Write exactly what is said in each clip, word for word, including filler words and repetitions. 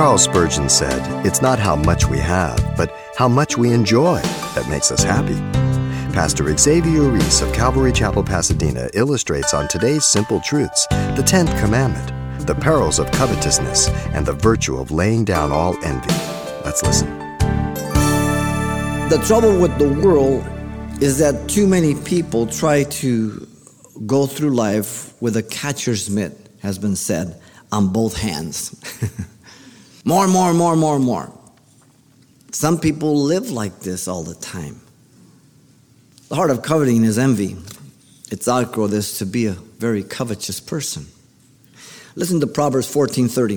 Charles Spurgeon said, "It's not how much we have, but how much we enjoy that makes us happy." Pastor Xavier Ruiz of Calvary Chapel, Pasadena illustrates on today's Simple Truths the tenth commandment, the perils of covetousness, and the virtue of laying down all envy. Let's listen. The trouble with the world is that too many people try to go through life with a catcher's mitt, has been said, on both hands. More, more, more, more, more. Some people live like this all the time. The heart of coveting is envy. Its outgrowth is to be a very covetous person. Listen to Proverbs fourteen thirty.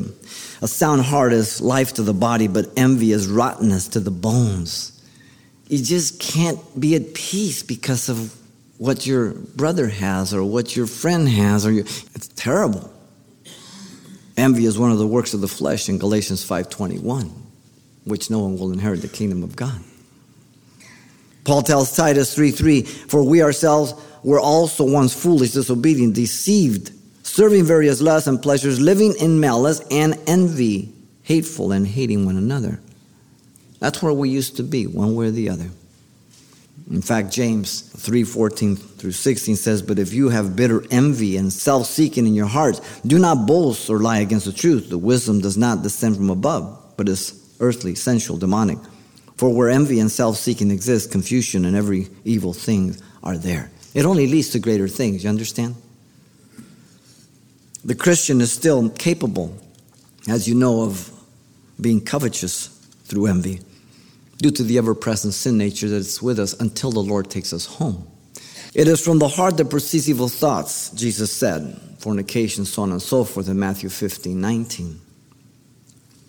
A sound heart is life to the body, but envy is rottenness to the bones. You just can't be at peace because of what your brother has or what your friend has. Or your, it's terrible. Envy is one of the works of the flesh in Galatians five twenty-one, which no one will inherit the kingdom of God. Paul tells Titus three three, "For we ourselves were also once foolish, disobedient, deceived, serving various lusts and pleasures, living in malice and envy, hateful and hating one another." That's where we used to be, one way or the other. In fact, James three fourteen through sixteen says, "But if you have bitter envy and self-seeking in your hearts, do not boast or lie against the truth. The wisdom does not descend from above, but is earthly, sensual, demonic. For where envy and self-seeking exist, confusion and every evil thing are there." It only leads to greater things, you understand? The Christian is still capable, as you know, of being covetous through envy, due to the ever-present sin nature that is with us until the Lord takes us home. It is from the heart that proceeds evil thoughts, Jesus said, fornication, so on and so forth, in Matthew fifteen nineteen.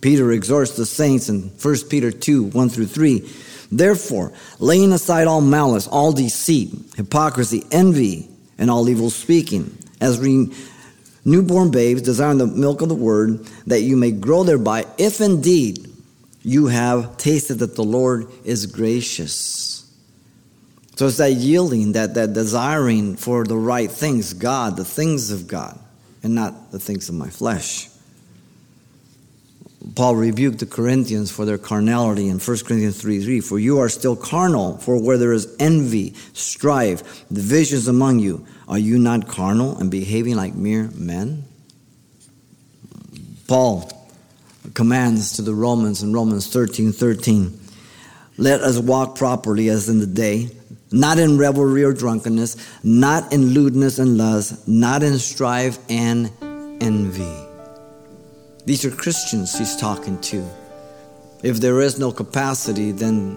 Peter exhorts the saints in First Peter two, one through three, "Therefore, laying aside all malice, all deceit, hypocrisy, envy, and all evil speaking, as re- newborn babes desiring the milk of the word, that you may grow thereby, if indeed you have tasted that the Lord is gracious." So it's that yielding, that, that desiring for the right things, God, the things of God, and not the things of my flesh. Paul rebuked the Corinthians for their carnality in First Corinthians three three, "For you are still carnal, for where there is envy, strife, divisions among you, are you not carnal and behaving like mere men?" Paul commands to the Romans in Romans thirteen thirteen, "Let us walk properly as in the day, not in revelry or drunkenness, not in lewdness and lust, not in strife and envy." These are Christians he's talking to. If there is no capacity, then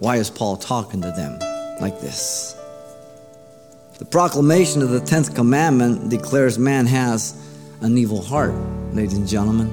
why is Paul talking to them like this? The proclamation of the tenth commandment declares man has an evil heart, ladies and gentlemen.